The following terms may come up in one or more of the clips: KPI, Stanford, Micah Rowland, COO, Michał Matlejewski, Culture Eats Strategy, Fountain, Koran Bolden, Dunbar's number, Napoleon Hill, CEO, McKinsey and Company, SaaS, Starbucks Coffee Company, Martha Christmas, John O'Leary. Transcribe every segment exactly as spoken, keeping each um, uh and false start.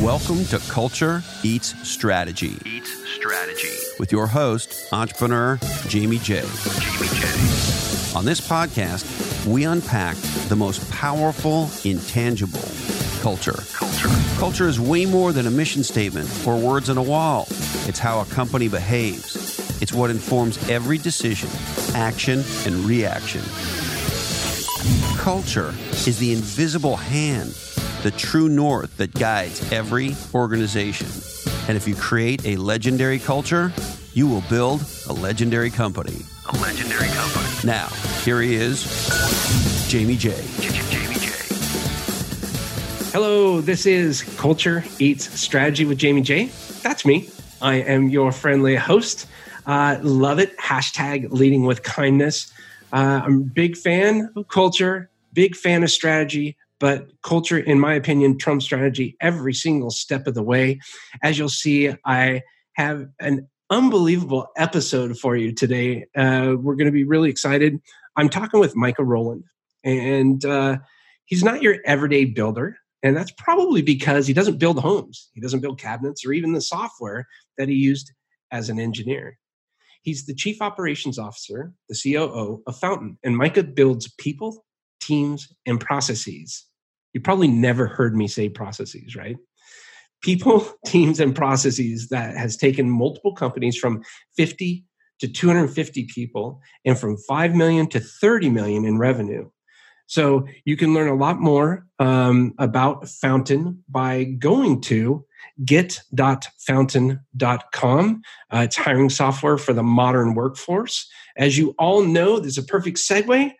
Welcome to Culture Eats Strategy. Eats Strategy. With your host, entrepreneur Jamie J. Jamie J. On this podcast, we unpack the most powerful, intangible culture. Culture. Culture is way more than a mission statement or words on a wall. It's how a company behaves. It's what informs every decision, action, and reaction. Culture is the invisible hand, the true north that guides every organization. And if you create a legendary culture, you will build a legendary company. A legendary company. Now, here he is, Jamie J. Jamie J. Hello, this is Culture Eats Strategy with Jamie J. That's me. I am your friendly host. Uh, love it. Hashtag leading with kindness. Uh, I'm a big fan of culture, big fan of strategy, but culture, in my opinion, trumps strategy every single step of the way. As you'll see, I have an unbelievable episode for you today. Uh, we're going to be really excited. I'm talking with Micah Rowland, and uh, he's not your everyday builder, and that's probably because he doesn't build homes. He doesn't build cabinets or even the software that he used as an engineer. He's the Chief Operations Officer, the C O O of Fountain, and Micah builds people, teams, and processes. You probably never heard me say processes, right? People, teams, and processes that has taken multiple companies from fifty to two hundred fifty people and from five million to thirty million in revenue. So you can learn a lot more um, about Fountain by going to get dot fountain dot com. Uh, it's hiring software for the modern workforce. As you all know, there's a perfect segue.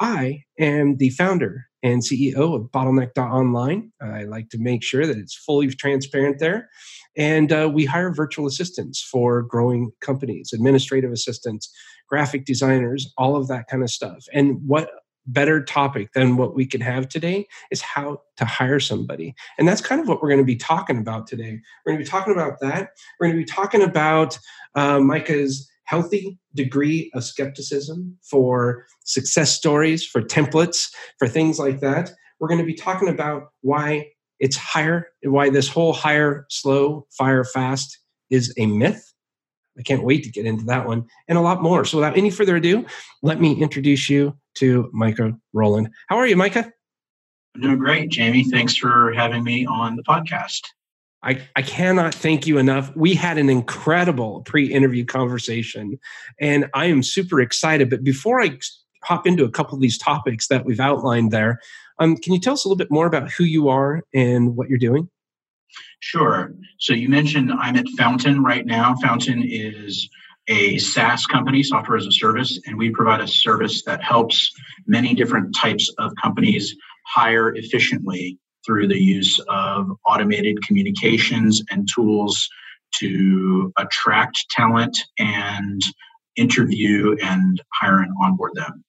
I am the founder and C E O of Bottleneck dot Online. I like to make sure that it's fully transparent there. And uh, we hire virtual assistants for growing companies, administrative assistants, graphic designers, all of that kind of stuff. And what better topic than what we can have today is how to hire somebody. And that's kind of what we're going to be talking about today. We're going to be talking about that. We're going to be talking about uh, Micah's healthy degree of skepticism for success stories, for templates, for things like that. We're going to be talking about why it's hire, why this whole hire slow, fire fast is a myth. I can't wait to get into that one and a lot more. So without any further ado, let me introduce you to Micah Rowland. How are you, Micah? I'm doing great, Jamie. Thanks for having me on the podcast. I, I cannot thank you enough. We had an incredible pre-interview conversation, and I am super excited. But before I hop into a couple of these topics that we've outlined there, um, can you tell us a little bit more about who you are and what you're doing? Sure. So you mentioned I'm at Fountain right now. Fountain is a SaaS company, software as a service, and we provide a service that helps many different types of companies hire efficiently through the use of automated communications and tools to attract talent and interview and hire and onboard them.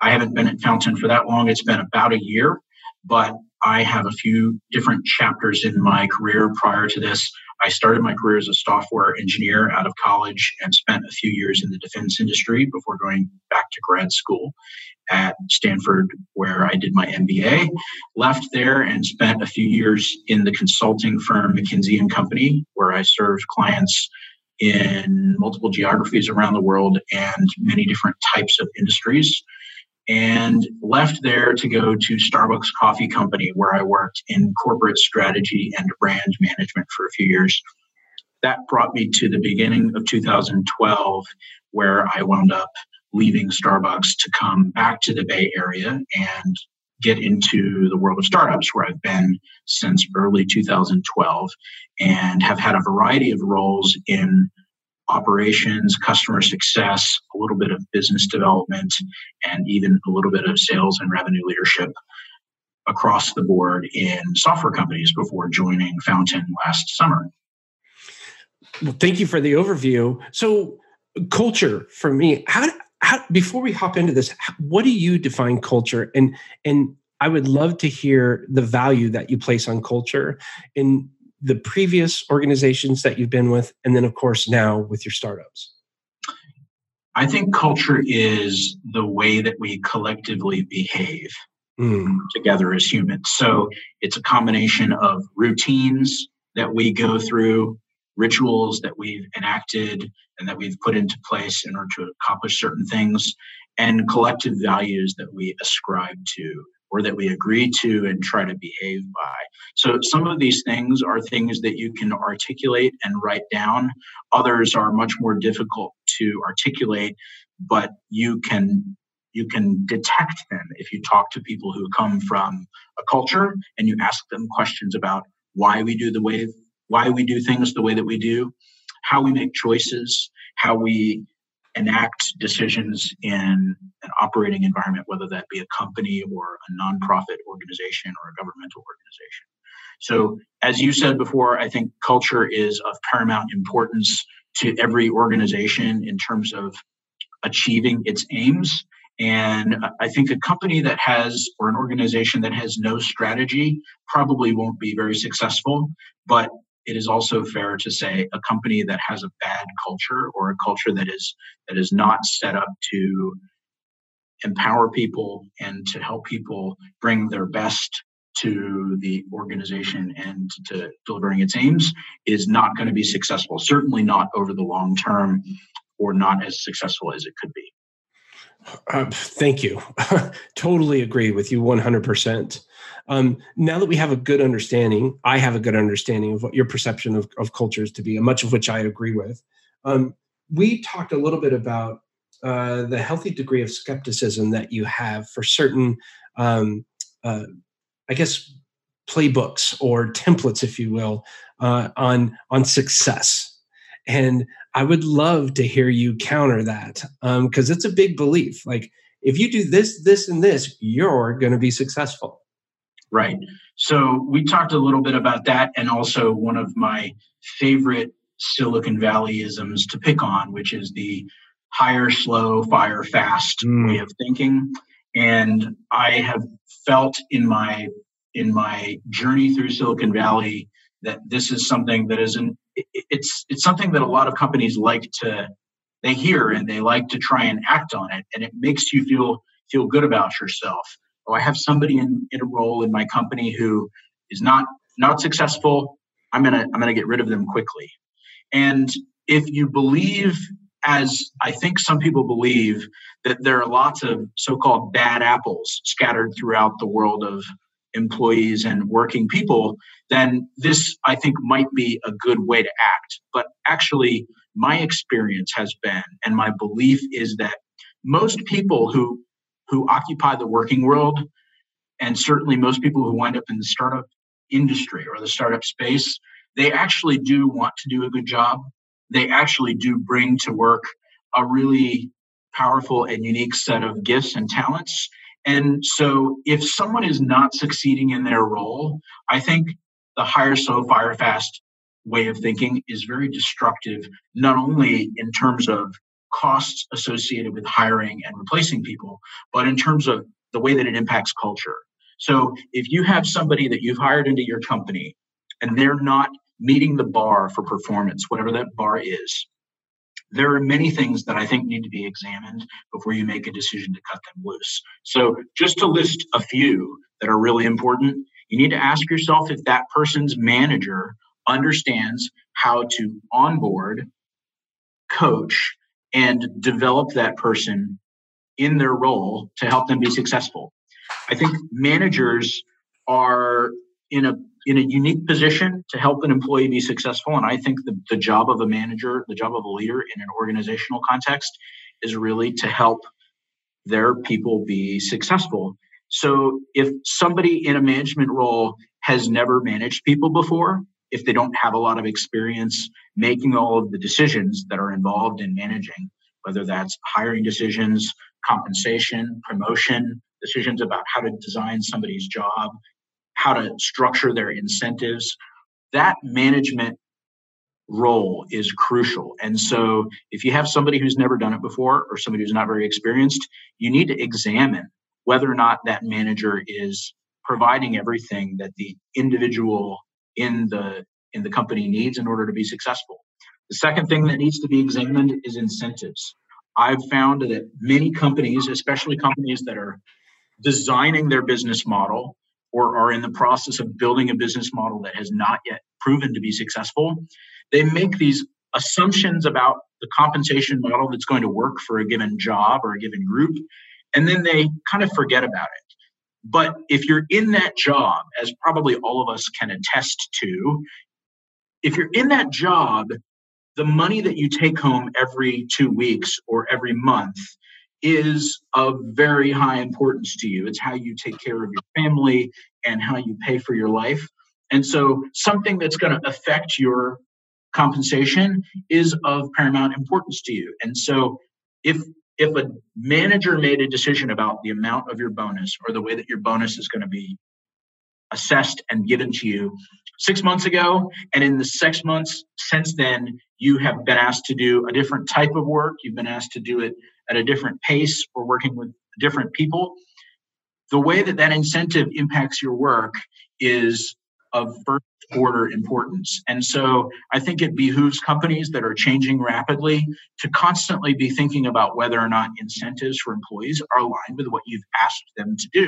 I haven't been at Fountain for that long. It's been about a year, but I have a few different chapters in my career prior to this. I started my career as a software engineer out of college and spent a few years in the defense industry before going back to grad school at Stanford, where I did my M B A. Left there and spent a few years in the consulting firm McKinsey and Company, where I served clients in multiple geographies around the world and many different types of industries. And left there to go to Starbucks Coffee Company, where I worked in corporate strategy and brand management for a few years. That brought me to the beginning of two thousand twelve, where I wound up leaving Starbucks to come back to the Bay Area and get into the world of startups, where I've been since early two thousand twelve and have had a variety of roles in operations, customer success, a little bit of business development, and even a little bit of sales and revenue leadership across the board in software companies before joining Fountain last summer. Well, thank you for the overview. So, culture for me, how, how before we hop into this, what do you define culture? And and I would love to hear the value that you place on culture in the previous organizations that you've been with, and then, of course, now with your startups? I think culture is the way that we collectively behave. mm. together as humans. So it's a combination of routines that we go through, rituals that we've enacted and that we've put into place in order to accomplish certain things, and collective values that we ascribe to or that we agree to and try to behave by. So some of these things are things that you can articulate and write down. Others are much more difficult to articulate, but you can you can detect them if you talk to people who come from a culture and you ask them questions about why we do the way why we do things the way that we do, how we make choices, how we enact decisions in an operating environment, whether that be a company or a nonprofit organization or a governmental organization. So, as you said before, I think culture is of paramount importance to every organization in terms of achieving its aims. And I think a company that has, or an organization that has no strategy probably won't be very successful, but it is also fair to say a company that has a bad culture or a culture that is that is not set up to empower people and to help people bring their best to the organization and to delivering its aims is not going to be successful, certainly not over the long term, or not as successful as it could be. Uh, thank you. Totally agree with you one hundred percent. Um, now that we have a good understanding, I have a good understanding of what your perception of, of culture is to be, and much of which I agree with. Um, we talked a little bit about uh, the healthy degree of skepticism that you have for certain, um, uh, I guess, playbooks or templates, if you will, uh, on, on success. And I would love to hear you counter that, because um, it's a big belief. Like, if you do this, this, and this, you're going to be successful. Right. So we talked a little bit about that. And also one of my favorite Silicon Valleyisms to pick on, which is the hire, slow, fire, fast mm. way of thinking. And I have felt in my in my journey through Silicon Valley that this is something that isn't, it's it's something that a lot of companies like to, they hear and they like to try and act on it. And it makes you feel feel good about yourself. Oh, I have somebody in, in a role in my company who is not not successful. I'm gonna I'm gonna get rid of them quickly. And if you believe, as I think some people believe, that there are lots of so-called bad apples scattered throughout the world of employees and working people, then this, I think, might be a good way to act. But actually, my experience has been, and my belief is that most people who who occupy the working world, and certainly most people who wind up in the startup industry or the startup space, they actually do want to do a good job. They actually do bring to work a really powerful and unique set of gifts and talents. And so if someone is not succeeding in their role, I think the hire, slow, fire, fast way of thinking is very destructive, not only in terms of costs associated with hiring and replacing people, but in terms of the way that it impacts culture. So if you have somebody that you've hired into your company and they're not meeting the bar for performance, whatever that bar is, there are many things that I think need to be examined before you make a decision to cut them loose. So just to list a few that are really important, you need to ask yourself if that person's manager understands how to onboard, coach, and develop that person in their role to help them be successful. I think managers are in a in a unique position to help an employee be successful. And I think the, the job of a manager, the job of a leader in an organizational context is really to help their people be successful. So if somebody in a management role has never managed people before, if they don't have a lot of experience making all of the decisions that are involved in managing, whether that's hiring decisions, compensation, promotion, decisions about how to design somebody's job, how to structure their incentives, that management role is crucial. And so if you have somebody who's never done it before or somebody who's not very experienced, you need to examine whether or not that manager is providing everything that the individual in the in the company needs in order to be successful. The second thing that needs to be examined is incentives. I've found that many companies, especially companies that are designing their business model or are in the process of building a business model that has not yet proven to be successful, they make these assumptions about the compensation model that's going to work for a given job or a given group, and then they kind of forget about it. But if you're in that job, as probably all of us can attest to, if you're in that job, the money that you take home every two weeks or every month is of very high importance to you. It's how you take care of your family and how you pay for your life. And so something that's going to affect your compensation is of paramount importance to you. And so if if a manager made a decision about the amount of your bonus or the way that your bonus is going to be assessed and given to you six months ago, and in the six months since then, you have been asked to do a different type of work, you've been asked to do it at a different pace or working with different people, the way that that incentive impacts your work is of first order importance. And so I think it behooves companies that are changing rapidly to constantly be thinking about whether or not incentives for employees are aligned with what you've asked them to do.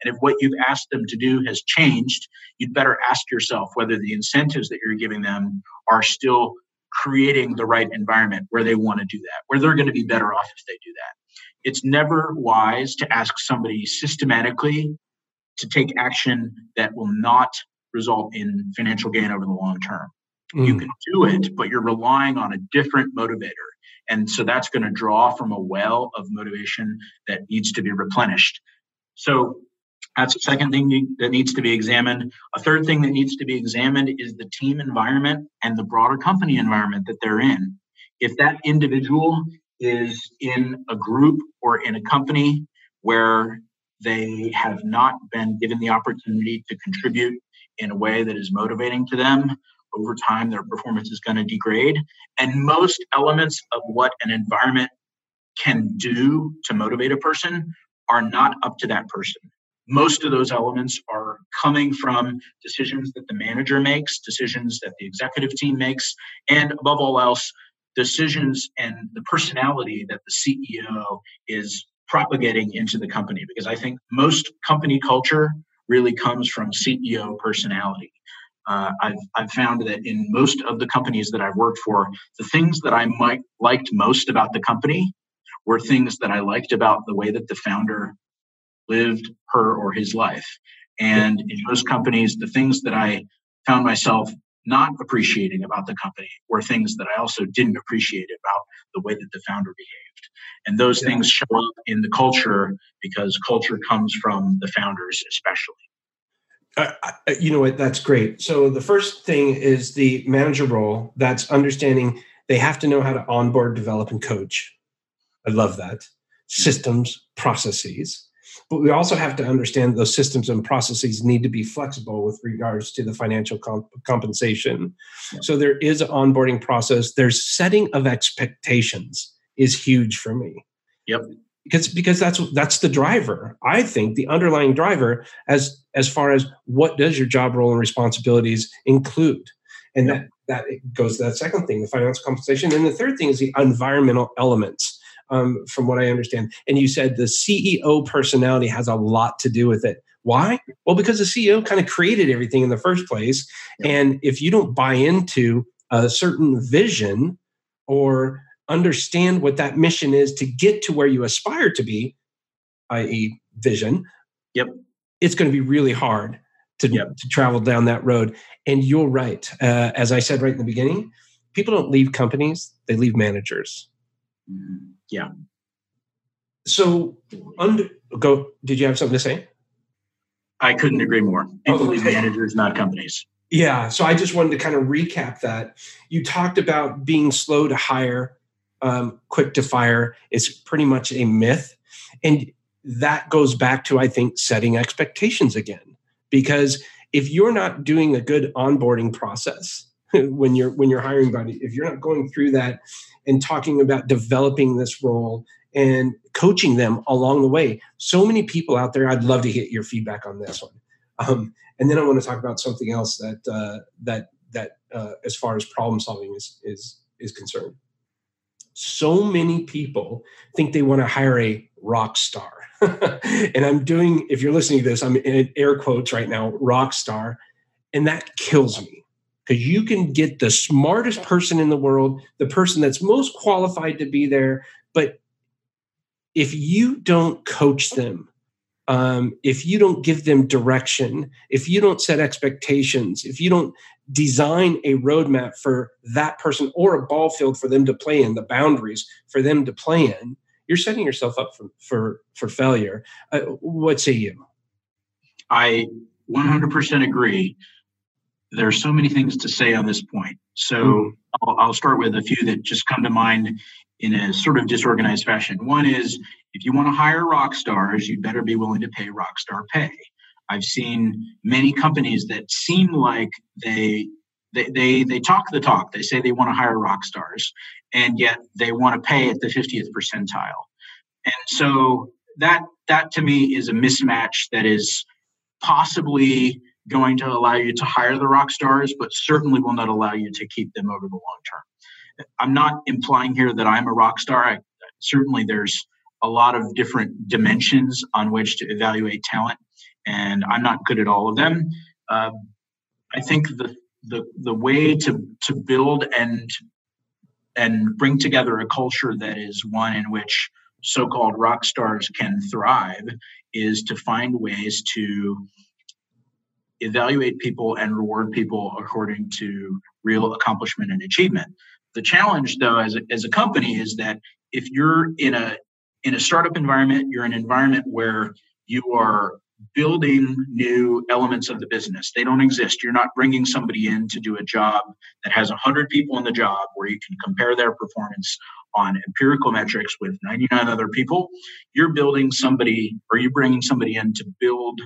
And if what you've asked them to do has changed, you'd better ask yourself whether the incentives that you're giving them are still creating the right environment where they want to do that, where they're going to be better off if they do that. It's never wise to ask somebody systematically to take action that will not result in financial gain over the long term. Mm. You can do it, but you're relying on a different motivator. And so that's going to draw from a well of motivation that needs to be replenished. So that's the second thing that needs to be examined. A third thing that needs to be examined is the team environment and the broader company environment that they're in. If that individual is in a group or in a company where they have not been given the opportunity to contribute in a way that is motivating to them, over time, their performance is going to degrade. And most elements of what an environment can do to motivate a person are not up to that person. Most of those elements are coming from decisions that the manager makes, decisions that the executive team makes, and above all else, decisions and the personality that the C E O is propagating into the company. Because I think most company culture really comes from C E O personality. Uh, I've, I've found that in most of the companies that I've worked for, the things that I might, liked most about the company were things that I liked about the way that the founder lived her or his life. And in most companies, the things that I found myself not appreciating about the company were things that I also didn't appreciate about the way that the founder behaved. And those yeah. things show up in the culture because culture comes from the founders, especially. Uh, you know what? That's great. So the first thing is the manager role. That's understanding they have to know how to onboard, develop, and coach. I love that. Systems, processes. But we also have to understand those systems and processes need to be flexible with regards to the financial comp- compensation. Yeah. So there is an onboarding process. There's setting of expectations is huge for me. Yep. Because because that's that's the driver. I think the underlying driver as as far as what does your job role and responsibilities include, and yep. that that goes to that second thing, the financial compensation, and the third thing is the environmental elements. Um, from what I understand. And you said the C E O personality has a lot to do with it. Why? Well, because the C E O kind of created everything in the first place. Yeah. And if you don't buy into a certain vision or understand what that mission is to get to where you aspire to be, that is vision, yep. it's going to be really hard to, yep. to travel down that road. And you're right. Uh, as I said right in the beginning, people don't leave companies, they leave managers. Mm-hmm. Yeah. So, under, go. Did you have something to say? I couldn't agree more. People leave managers, not companies. Yeah. So I just wanted to kind of recap that. You talked about being slow to hire, um, quick to fire. It's pretty much a myth, and that goes back to I think setting expectations again. Because if you're not doing a good onboarding process when you're when you're hiring buddy, if you're not going through that and talking about developing this role and coaching them along the way. So many people out there, I'd love to get your feedback on this one. Um, and then I want to talk about something else that uh, that that uh, as far as problem solving is is is concerned. So many people think they want to hire a rock star. And I'm doing, if you're listening to this, I'm in air quotes right now, rock star. And that kills me, because you can get the smartest person in the world, the person that's most qualified to be there. But if you don't coach them, um, if you don't give them direction, if you don't set expectations, if you don't design a roadmap for that person or a ball field for them to play in, the boundaries for them to play in, you're setting yourself up for for, for failure. Uh, what say you? I one hundred percent agree. There are so many things to say on this point. So mm. I'll, I'll start with a few that just come to mind in a sort of disorganized fashion. One is, if you want to hire rock stars, you'd better be willing to pay rock star pay. I've seen many companies that seem like they they they, they talk the talk. They say they want to hire rock stars, and yet they want to pay at the fiftieth percentile. And so that that to me is a mismatch that is possibly going to allow you to hire the rock stars, but certainly will not allow you to keep them over the long term. I'm not implying here that I'm a rock star. I, certainly there's a lot of different dimensions on which to evaluate talent, and I'm not good at all of them. Uh, I think the, the the way to to build and and bring together a culture that is one in which so-called rock stars can thrive is to find ways to evaluate people and reward people according to real accomplishment and achievement. The challenge, though, as a, as a company, is that if you're in a in a startup environment, you're in an environment where you are building new elements of the business. They don't exist. You're not bringing somebody in to do a job that has one hundred people in the job where you can compare their performance on empirical metrics with ninety-nine other people. You're building somebody, or you're bringing somebody in to build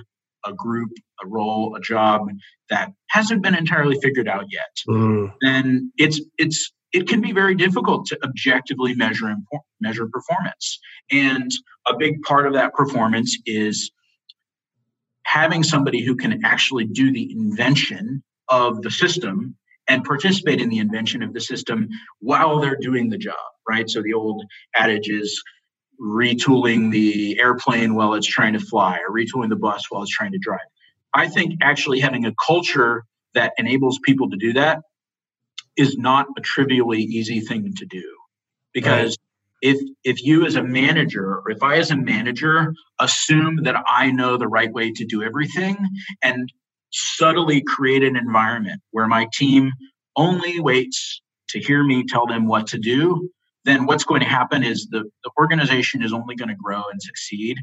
a group, a role, a job that hasn't been entirely figured out yet. Mm. And it's it's it can be very difficult to objectively measure measure performance. And a big part of that performance is having somebody who can actually do the invention of the system and participate in the invention of the system while they're doing the job, right? So the old adage is retooling the airplane while it's trying to fly, or retooling the bus while it's trying to drive. I think actually having a culture that enables people to do that is not a trivially easy thing to do, because right. If if you as a manager, or if I as a manager, assume that I know the right way to do everything and subtly create an environment where my team only waits to hear me tell them what to do, then what's going to happen is the, the organization is only going to grow and succeed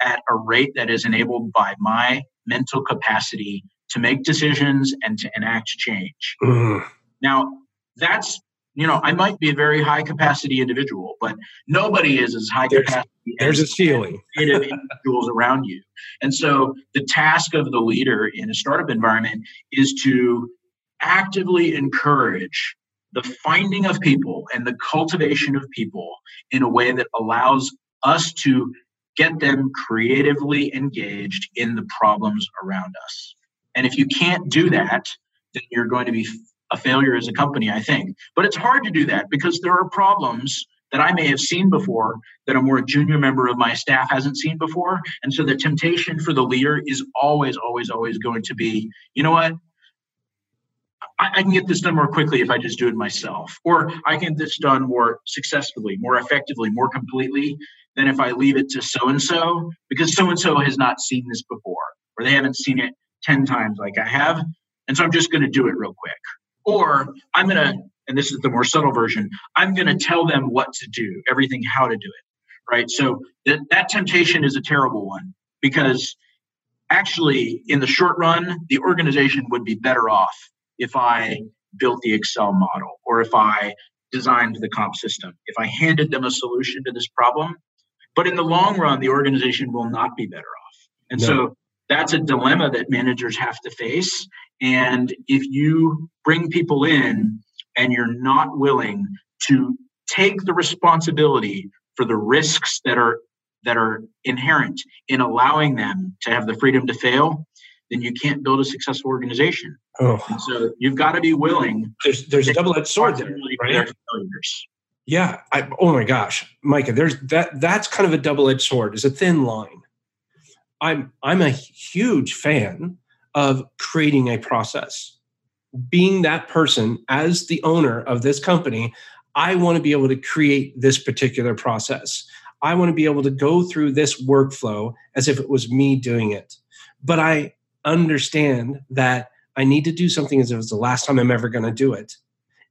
at a rate that is enabled by my mental capacity to make decisions and to enact change. Ugh. Now, that's You know, I might be a very high capacity individual, but nobody is as high there's, capacity there's as a ceiling creative individuals around you. And so the task of the leader in a startup environment is to actively encourage the finding of people and the cultivation of people in a way that allows us to get them creatively engaged in the problems around us. And if you can't do that, then you're going to be a failure as a company, I think. But it's hard to do that, because there are problems that I may have seen before that a more junior member of my staff hasn't seen before. And so the temptation for the leader is always, always, always going to be, you know what? I, I can get this done more quickly if I just do it myself. Or I can get this done more successfully, more effectively, more completely than if I leave it to so-and-so, because so-and-so has not seen this before, or they haven't seen it ten times like I have. And so I'm just going to do it real quick. Or I'm going to, and this is the more subtle version, I'm going to tell them what to do, everything, how to do it, right? So th- that temptation is a terrible one, because actually in the short run, the organization would be better off if I built the Excel model, or if I designed the comp system, if I handed them a solution to this problem. But in the long run, the organization will not be better off. And no. So that's a dilemma that managers have to face. And if you bring people in and you're not willing to take the responsibility for the risks that are that are inherent in allowing them to have the freedom to fail, then you can't build a successful organization. Oh. And so you've got to be willing. There's there's a double-edged sword there, right? Yeah. I, oh my gosh, Micah, there's that, that's kind of a double-edged sword. It's a thin line. I'm, I'm a huge fan of creating a process, being that person as the owner of this company. I want to be able to create this particular process. I want to be able to go through this workflow as if it was me doing it. But I understand that I need to do something as if it's the last time I'm ever going to do it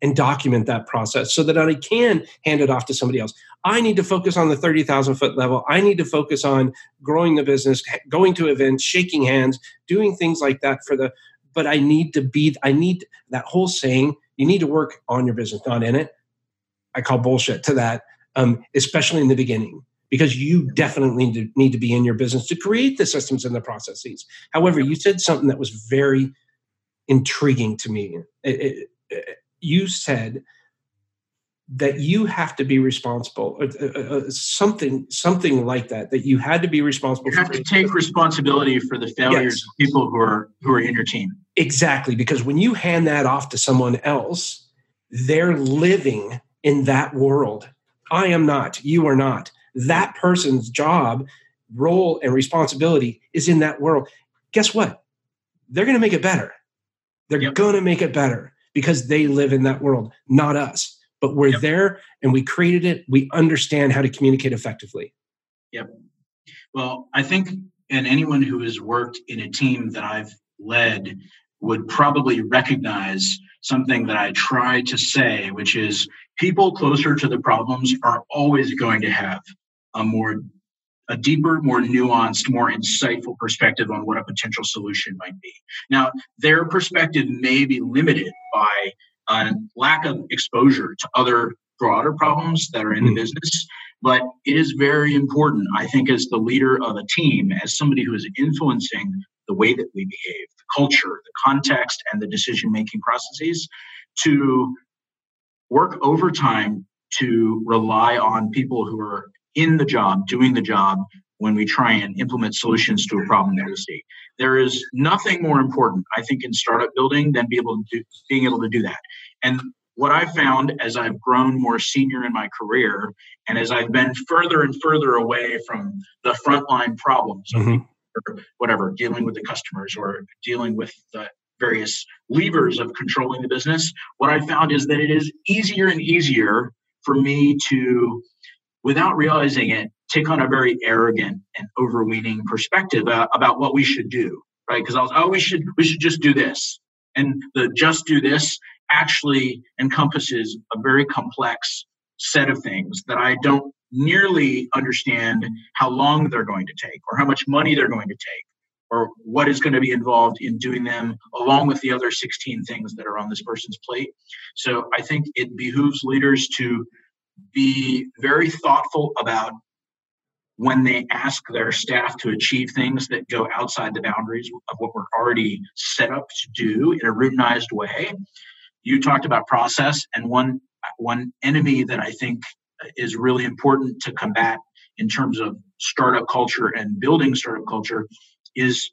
and document that process so that I can hand it off to somebody else. I need to focus on the thirty thousand foot level. I need to focus on growing the business, going to events, shaking hands, doing things like that for the, but I need to be, I need that whole saying, you need to work on your business, not in it. I call bullshit to that, um, especially in the beginning, because you definitely need to, need to be in your business to create the systems and the processes. However, you said something that was very intriguing to me. It, it, it, you said that you have to be responsible, uh, uh, something something like that, that you had to be responsible. You have for to take responsibility for the failures yes. of people who are who are in your team. Exactly, because when you hand that off to someone else, they're living in that world. I am not, you are not. That person's job, role, and responsibility is in that world. Guess what? They're going to make it better. They're yep. going to make it better because they live in that world, not us. But we're yep. there and we created it. We understand how to communicate effectively. Yep. Well, I think, and anyone who has worked in a team that I've led would probably recognize something that I try to say, which is people closer to the problems are always going to have a more, a deeper, more nuanced, more insightful perspective on what a potential solution might be. Now, their perspective may be limited by a lack of exposure to other broader problems that are in the business, but it is very important, I think, as the leader of a team, as somebody who is influencing the way that we behave, the culture, the context, and the decision-making processes, to work overtime to rely on people who are in the job, doing the job, when we try and implement solutions to a problem that we see. There is nothing more important, I think, in startup building than be able to do, being able to do that. And what I found as I've grown more senior in my career, and as I've been further and further away from the frontline problems, mm-hmm. or whatever, dealing with the customers or dealing with the various levers of controlling the business, what I found is that it is easier and easier for me to, without realizing it, take on a very arrogant and overweening perspective uh, about what we should do, right? Because I was, oh, we should, we should just do this. And the just do this actually encompasses a very complex set of things that I don't nearly understand how long they're going to take or how much money they're going to take, or what is going to be involved in doing them along with the other sixteen things that are on this person's plate. So I think it behooves leaders to be very thoughtful about when they ask their staff to achieve things that go outside the boundaries of what we're already set up to do in a routinized way. You talked about process, and one one enemy that I think is really important to combat in terms of startup culture and building startup culture is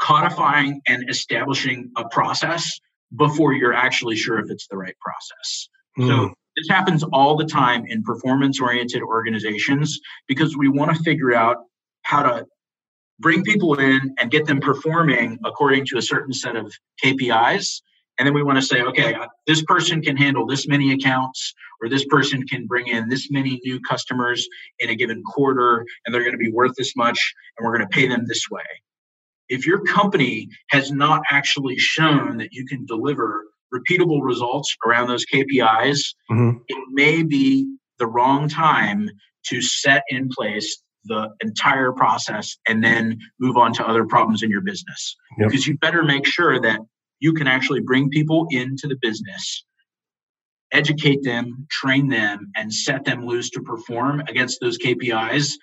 codifying and establishing a process before you're actually sure if it's the right process. Mm. So this happens all the time in performance-oriented organizations because we want to figure out how to bring people in and get them performing according to a certain set of K P Is. And then we want to say, okay, this person can handle this many accounts, or this person can bring in this many new customers in a given quarter, and they're going to be worth this much, and we're going to pay them this way. If your company has not actually shown that you can deliver repeatable results around those K P Is, mm-hmm. it may be the wrong time to set in place the entire process and then move on to other problems in your business. Yep. Because you better make sure that you can actually bring people into the business, educate them, train them, and set them loose to perform against those K P Is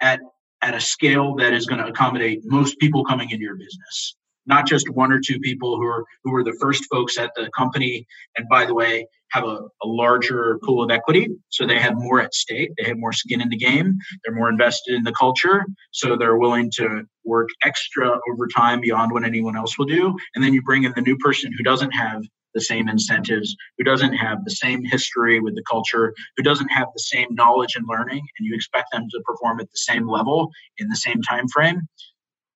at, at a scale that is going to accommodate most people coming into your business, not just one or two people who are who are the first folks at the company and, by the way, have a, a larger pool of equity. So they have more at stake. They have more skin in the game. They're more invested in the culture. So they're willing to work extra overtime beyond what anyone else will do. And then you bring in the new person who doesn't have the same incentives, who doesn't have the same history with the culture, who doesn't have the same knowledge and learning, and you expect them to perform at the same level in the same time frame.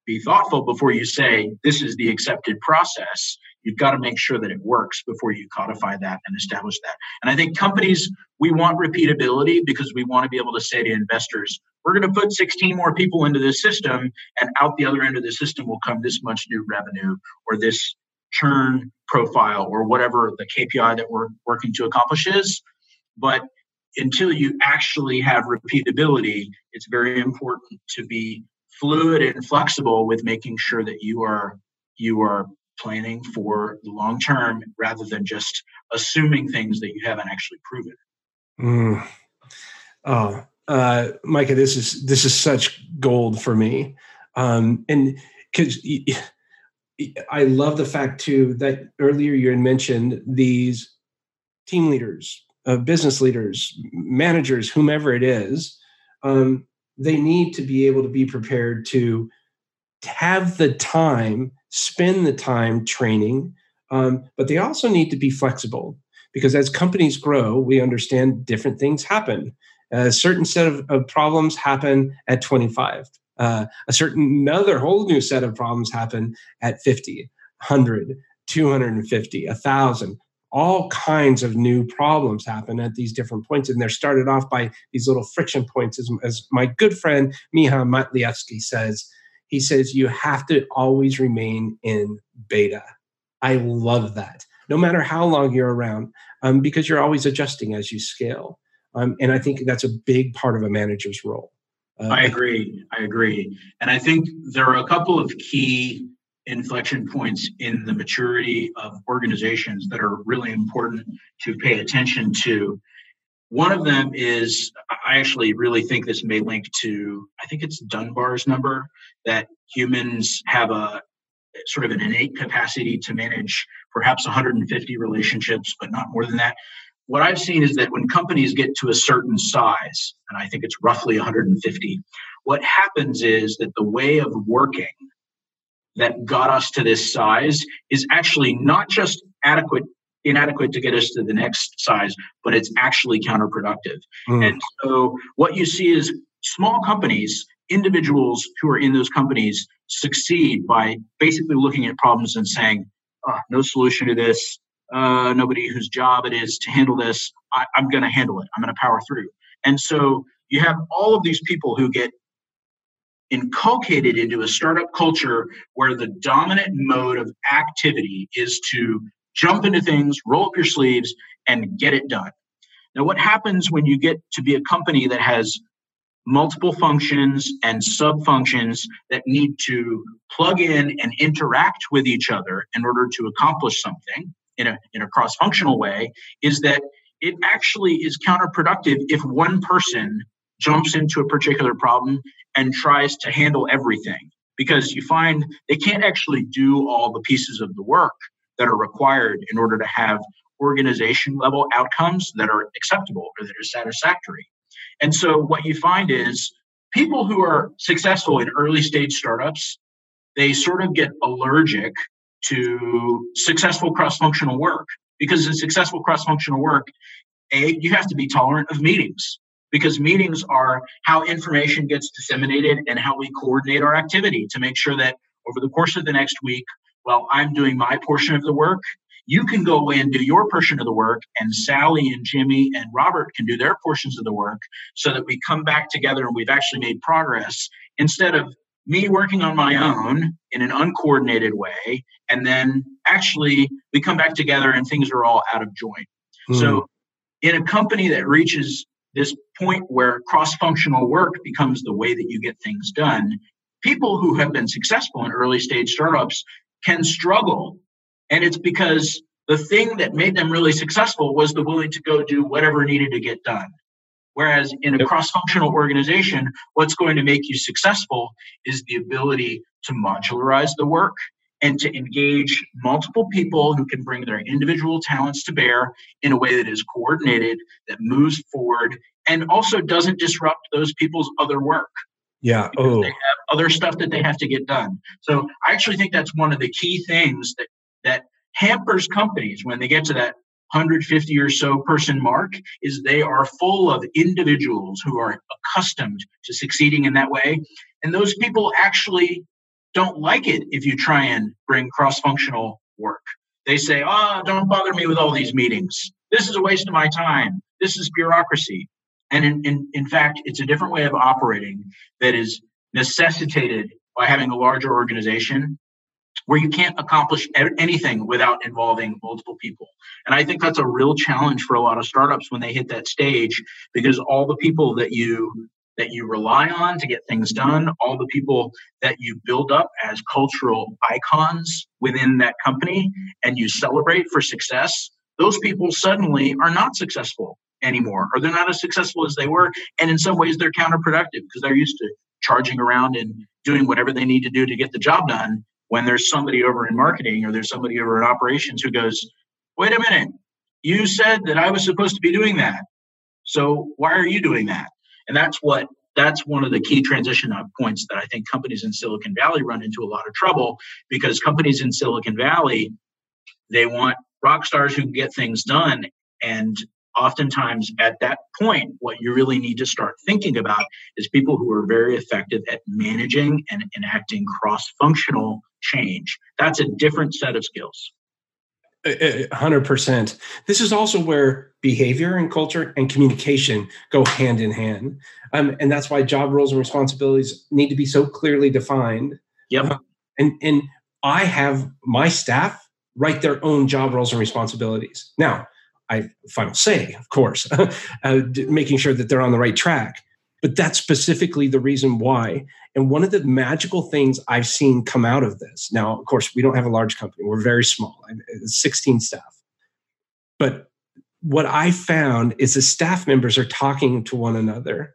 Be thoughtful before you say, this is the accepted process. You've got to make sure that it works before you codify that and establish that. And I think companies, we want repeatability because we want to be able to say to investors, we're going to put sixteen more people into this system, and out the other end of the system will come this much new revenue or this churn profile or whatever the K P I that we're working to accomplish is. But until you actually have repeatability, it's very important to be fluid and flexible with making sure that you are you are planning for the long term rather than just assuming things that you haven't actually proven. Mm. Oh, uh, Micah, this is this is such gold for me, um, and because I love the fact too that earlier you had mentioned these team leaders, uh, business leaders, managers, whomever it is. Um, They need to be able to be prepared to have the time, spend the time training, um, but they also need to be flexible because as companies grow, we understand different things happen. A certain set of, of problems happen at twenty-five. Uh, a certain another whole new set of problems happen at fifty, one hundred, two hundred fifty, one thousand. All kinds of new problems happen at these different points. And they're started off by these little friction points. As, as my good friend, Michał Matlejewski says, he says, you have to always remain in beta. I love that. No matter how long you're around, um, because you're always adjusting as you scale. Um, and I think that's a big part of a manager's role. Uh, I agree. I agree. And I think there are a couple of key inflection points in the maturity of organizations that are really important to pay attention to. One of them is, I actually really think this may link to, I think it's Dunbar's number, that humans have a sort of an innate capacity to manage perhaps one hundred fifty relationships, but not more than that. What I've seen is that when companies get to a certain size, and I think it's roughly one hundred fifty, what happens is that the way of working that got us to this size is actually not just adequate, inadequate to get us to the next size, but it's actually counterproductive. Mm. And so what you see is small companies, individuals who are in those companies succeed by basically looking at problems and saying, oh, no solution to this, uh, nobody whose job it is to handle this, I, I'm gonna handle it, I'm gonna power through. And so you have all of these people who get inculcated into a startup culture where the dominant mode of activity is to jump into things, roll up your sleeves, and get it done. Now, what happens when you get to be a company that has multiple functions and sub-functions that need to plug in and interact with each other in order to accomplish something in a, in a cross-functional way is that it actually is counterproductive if one person jumps into a particular problem and tries to handle everything, because you find they can't actually do all the pieces of the work that are required in order to have organization level outcomes that are acceptable or that are satisfactory. And so what you find is people who are successful in early stage startups, they sort of get allergic to successful cross-functional work, because in successful cross-functional work, A, you have to be tolerant of meetings, because meetings are how information gets disseminated and how we coordinate our activity to make sure that over the course of the next week, while I'm doing my portion of the work, you can go away and do your portion of the work, and Sally and Jimmy and Robert can do their portions of the work so that we come back together and we've actually made progress, instead of me working on my own in an uncoordinated way, and then actually we come back together and things are all out of joint. Mm. So in a company that reaches this point where cross-functional work becomes the way that you get things done, people who have been successful in early stage startups can struggle. And it's because the thing that made them really successful was the willing to go do whatever needed to get done. Whereas in a cross-functional organization, what's going to make you successful is the ability to modularize the work and to engage multiple people who can bring their individual talents to bear in a way that is coordinated, that moves forward, and also doesn't disrupt those people's other work. Yeah. Because oh. they have other stuff that they have to get done. So I actually think that's one of the key things that, that hampers companies when they get to that one hundred fifty or so person mark is they are full of individuals who are accustomed to succeeding in that way. And those people actually don't like it if you try and bring cross-functional work. They say, oh, don't bother me with all these meetings. This is a waste of my time. This is bureaucracy. And in, in, in fact, it's a different way of operating that is necessitated by having a larger organization where you can't accomplish anything without involving multiple people. And I think that's a real challenge for a lot of startups when they hit that stage, because all the people that you that you rely on to get things done, all the people that you build up as cultural icons within that company and you celebrate for success, those people suddenly are not successful anymore, or they're not as successful as they were. And in some ways, they're counterproductive because they're used to charging around and doing whatever they need to do to get the job done, when there's somebody over in marketing or there's somebody over in operations who goes, wait a minute, you said that I was supposed to be doing that. So why are you doing that? And that's what that's one of the key transition points that I think companies in Silicon Valley run into a lot of trouble, because companies in Silicon Valley, they want rock stars who can get things done. And oftentimes at that point, what you really need to start thinking about is people who are very effective at managing and enacting cross-functional change. That's a different set of skills. one hundred percent. This is also where behavior and culture and communication go hand in hand. Um, and that's why job roles and responsibilities need to be so clearly defined. Yep. Uh, and, and I have my staff write their own job roles and responsibilities. Now, I have final say, of course, uh, making sure that they're on the right track. But that's specifically the reason why. And one of the magical things I've seen come out of this, now, of course, we don't have a large company. We're very small, sixteen staff. But what I found is the staff members are talking to one another.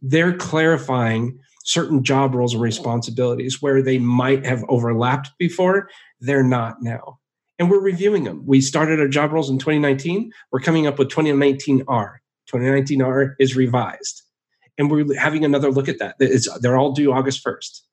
They're clarifying certain job roles and responsibilities where they might have overlapped before. They're not now. And we're reviewing them. We started our job roles in twenty nineteen. We're coming up with twenty nineteen R. twenty nineteen R is revised. And we're having another look at that. It's, they're all due August first.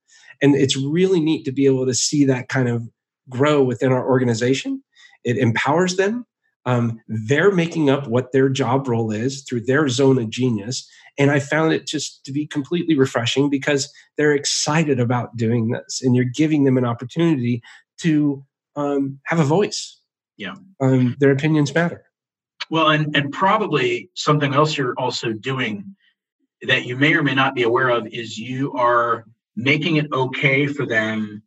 And it's really neat to be able to see that kind of grow within our organization. It empowers them. Um, they're making up what their job role is through their zone of genius. And I found it just to be completely refreshing because they're excited about doing this. And you're giving them an opportunity to um, have a voice. Yeah, um, their opinions matter. Well, and, and probably something else you're also doing that you may or may not be aware of is you are making it okay for them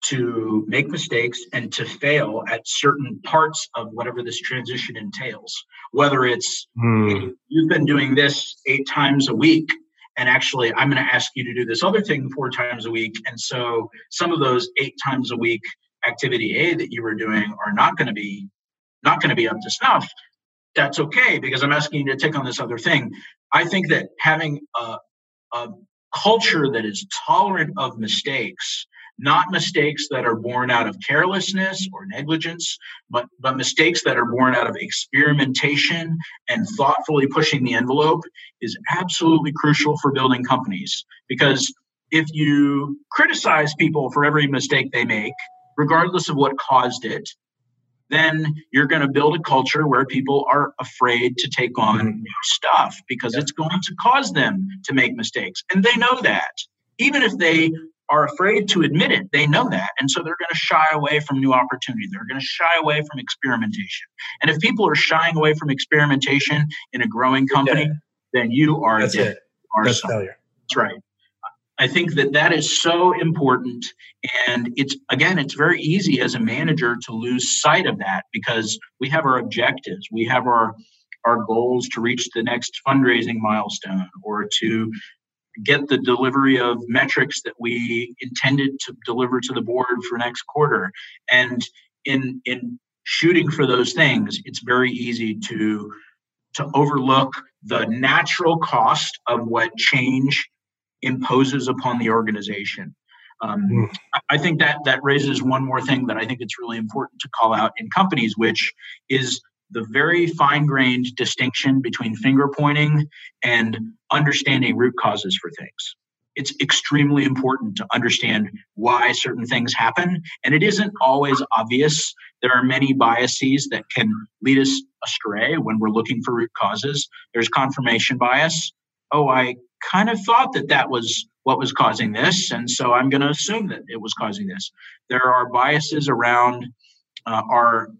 to make mistakes and to fail at certain parts of whatever this transition entails. Whether it's, hmm. you've been doing this eight times a week, and actually I'm going to ask you to do this other thing four times a week. And so some of those eight times a week activity A that you were doing are not going to be, not going to be up to snuff. That's okay, because I'm asking you to take on this other thing. I think that having a, a culture that is tolerant of mistakes, not mistakes that are born out of carelessness or negligence, but, but mistakes that are born out of experimentation and thoughtfully pushing the envelope, is absolutely crucial for building companies. Because if you criticize people for every mistake they make, regardless of what caused it, then you're going to build a culture where people are afraid to take on new stuff because it's going to cause them to make mistakes. And they know that. Even if they are afraid to admit it, they know that. And so they're going to shy away from new opportunity. They're going to shy away from experimentation. And if people are shying away from experimentation in a growing company, then you are That's dead. It. Are That's failure. That's right. I think that that is so important. And it's, again, it's very easy as a manager to lose sight of that because we have our objectives. We have our, our goals to reach the next fundraising milestone or to get the delivery of metrics that we intended to deliver to the board for next quarter. And in, in shooting for those things, it's very easy to, to overlook the natural cost of what change imposes upon the organization. Um, mm. I think that that raises one more thing that I think it's really important to call out in companies, which is the very fine-grained distinction between finger pointing and understanding root causes for things. it's extremely important to understand why certain things happen. And it isn't always obvious. There are many biases that can lead us astray when we're looking for root causes. There's confirmation bias. Oh, I kind of thought that that was what was causing this, and so I'm going to assume that it was causing this. There are biases around uh, our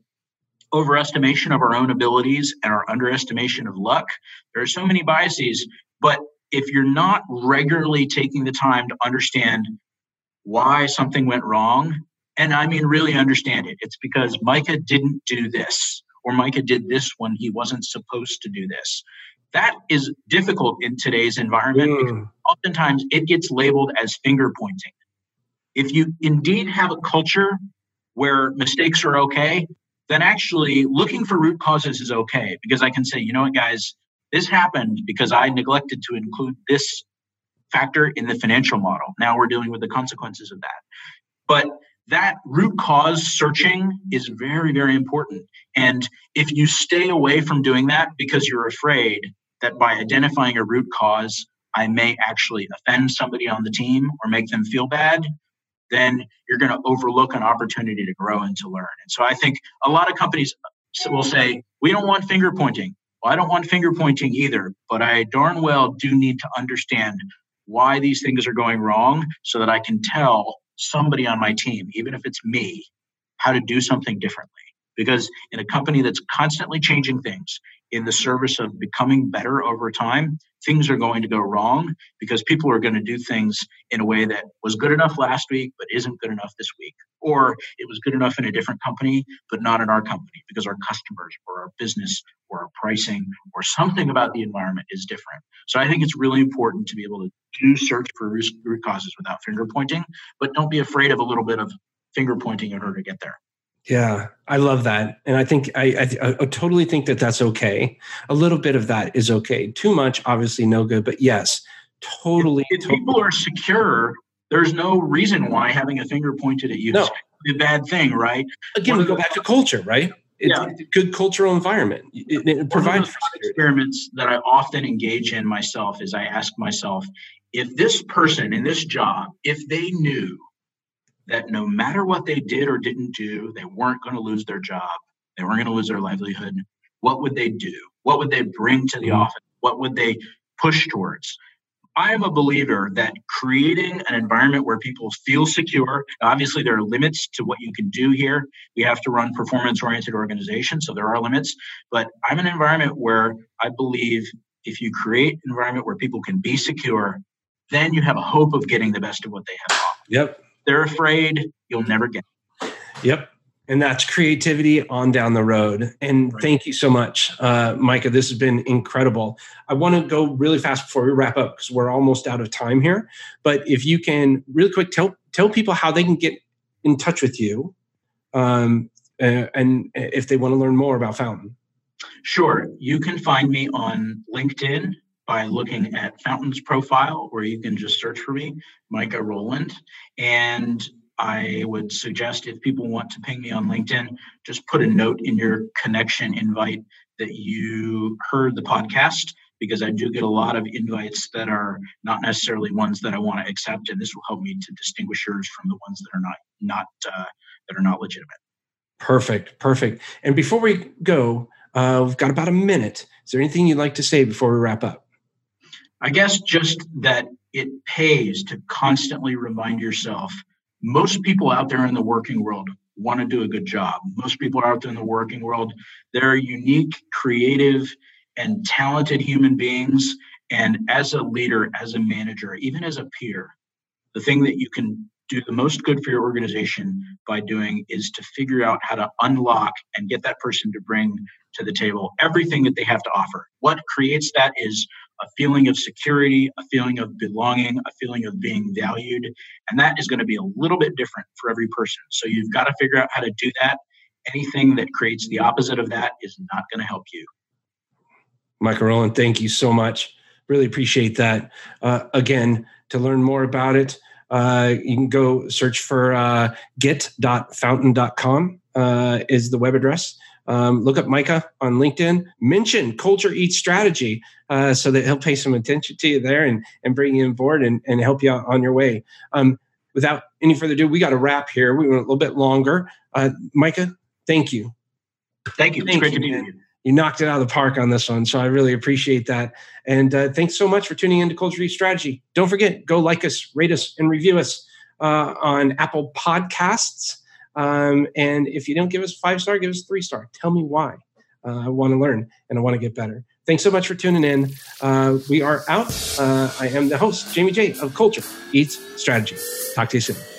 overestimation of our own abilities and our underestimation of luck. There are so many biases, but if you're not regularly taking the time to understand why something went wrong, and I mean really understand it, it's because Micah didn't do this, or Micah did this when he wasn't supposed to do this. That is difficult in today's environment mm. because oftentimes it gets labeled as finger pointing. If you indeed have a culture where mistakes are okay, then actually looking for root causes is okay, because I can say, you know what, guys, this happened because I neglected to include this factor in the financial model. Now we're dealing with the consequences of that. But that root cause searching is very, very important. And if you stay away from doing that because you're afraid that by identifying a root cause, I may actually offend somebody on the team or make them feel bad, then you're going to overlook an opportunity to grow and to learn. And so I think a lot of companies will say, we don't want finger pointing. Well, I don't want finger pointing either, but I darn well do need to understand why these things are going wrong so that I can tell somebody on my team, even if it's me, how to do something differently. Because in a company that's constantly changing things in the service of becoming better over time, things are going to go wrong because people are going to do things in a way that was good enough last week, but isn't good enough this week. Or it was good enough in a different company, but not in our company because our customers or our business or our pricing or something about the environment is different. So I think it's really important to be able to do search for root causes without finger pointing, but don't be afraid of a little bit of finger pointing in order to get there. Yeah, I love that. And I think I, I, I totally think that that's okay. A little bit of that is okay. Too much, obviously no good, but yes, totally. If, if totally. People are secure, there's no reason why having a finger pointed at you no. is a bad thing, right? Again, one we go back to culture, right? It's yeah. a good cultural environment. It, it provides one of the experiments that I often engage in myself is I ask myself, if this person in this job, if they knew that no matter what they did or didn't do, they weren't going to lose their job, they weren't going to lose their livelihood, what would they do? What would they bring to the office? What would they push towards? I am a believer that creating an environment where people feel secure, obviously there are limits to what you can do here. We have to run performance-oriented organizations, so there are limits. But I'm an environment where I believe if you create an environment where people can be secure, then you have a hope of getting the best of what they have. Yep. They're afraid you'll never get it. Yep. And that's creativity on down the road. And right. Thank you so much, uh, Micah. This has been incredible. I want to go really fast before we wrap up because we're almost out of time here. But if you can really quick tell tell people how they can get in touch with you um, uh, and if they want to learn more about Fountain. Sure. You can find me on LinkedIn by looking at Fountain's profile, or you can just search for me, Micah Rowland. And I would suggest if people want to ping me on LinkedIn, just put a note in your connection invite that you heard the podcast, because I do get a lot of invites that are not necessarily ones that I want to accept, and this will help me to distinguish yours from the ones that are not not uh, that are not legitimate. Perfect, perfect. And before we go, uh, we've got about a minute. Is there anything you'd like to say before we wrap up? I guess just that it pays to constantly remind yourself, most people out there in the working world want to do a good job. Most people out there in the working world, they're unique, creative, and talented human beings. And as a leader, as a manager, even as a peer, the thing that you can do the most good for your organization by doing is to figure out how to unlock and get that person to bring to the table everything that they have to offer. What creates that is a feeling of security, a feeling of belonging, a feeling of being valued. And that is going to be a little bit different for every person. So you've got to figure out how to do that. Anything that creates the opposite of that is not going to help you. Micah Rowland, thank you so much. Really appreciate that. Uh, again, to learn more about it, uh, you can go search for uh, get dot fountain dot com uh, is the web address. Um, look up Micah on LinkedIn. Mention Culture Eats Strategy uh, so that he'll pay some attention to you there and, and bring you on board and, and help you out on your way. Um, without any further ado, we got to wrap here. We went a little bit longer. Uh, Micah, thank you. Thank you. It's great to meet you. You knocked it out of the park on this one, so I really appreciate that. And uh, thanks so much for tuning into Culture Eats Strategy. Don't forget, go like us, rate us, and review us uh, on Apple Podcasts. Um, and if you don't give us a five-star, give us a three-star. Tell me why. Uh, I want to learn, and I want to get better. Thanks so much for tuning in. Uh, we are out. Uh, I am the host, Jamie J. of Culture Eats Strategy. Talk to you soon.